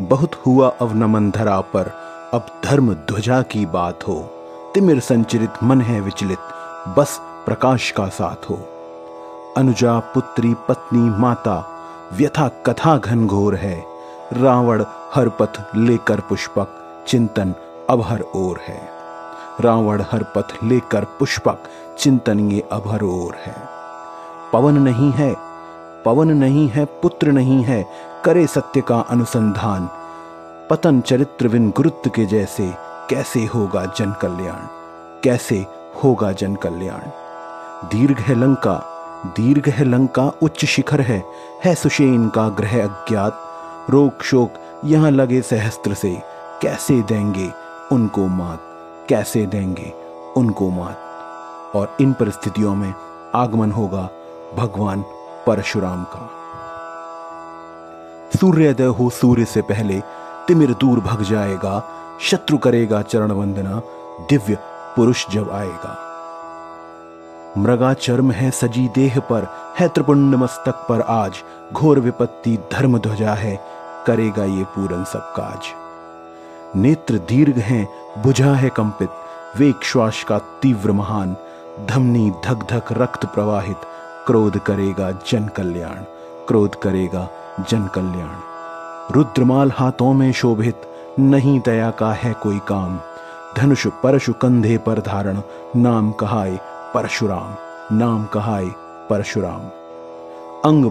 बहुत हुआ अवनमन धरा पर, अब धर्म ध्वजा की बात हो। तिमिर संचरित मन है विचलित, बस प्रकाश का साथ हो। अनुजा पुत्री पत्नी माता, व्यथा कथा घनघोर है। रावण हर पथ लेकर पुष्पक, चिंतन अब हर ओर है। रावण हर पथ लेकर पुष्पक, चिंतन ये अब हर ओर है। पवन नहीं है पुत्र नहीं है, करे सत्य का अनुसंधान। पतन चरित्र विन गुरुत्व के जैसे, कैसे होगा जन कल्याण। दीर्घ है लंका उच्च शिखर है सुषेण का ग्रह अज्ञात। रोग शोक यहाँ लगे सहस्त्र से, कैसे देंगे उनको मात। और इन परिस्थितियों में आगमन होगा भगवान परशुराम का। सूर्योदय हो सूर्य से पहले, तिमिर दूर भग जाएगा। शत्रु करेगा चरण वंदना, दिव्य पुरुष जब आएगा। मृगा चर्म है सजी देह पर, है त्रिपुंड मस्तक पर आज। घोर विपत्ति धर्म ध्वजा है, करेगा ये पूरन सब काज। नेत्र दीर्घ हैं बुझा है कंपित, वेग श्वास का तीव्र महान। धमनी धक धक रक्त प्रवाहित, क्रोध करेगा जन कल्याण। रुद्रमाल हाथों में शोभित, नहीं दया का है कोई काम। धनुष परशु कंधे पर धारण, नाम कहाए परशुराम। अंग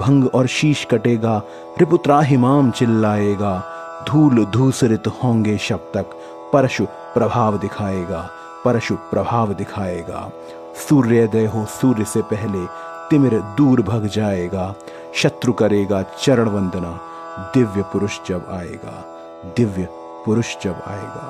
भंग और शीश कटेगा। रिपुत्राहिमाम चिल्लाएगा। धूल धूसरित होंगे शब तक, परशु प्रभाव दिखाएगा। सूर्योदय हो सूर्य से पहले, तिमिर दूर भग जाएगा। शत्रु करेगा चरण वंदना, दिव्य पुरुष जब आएगा।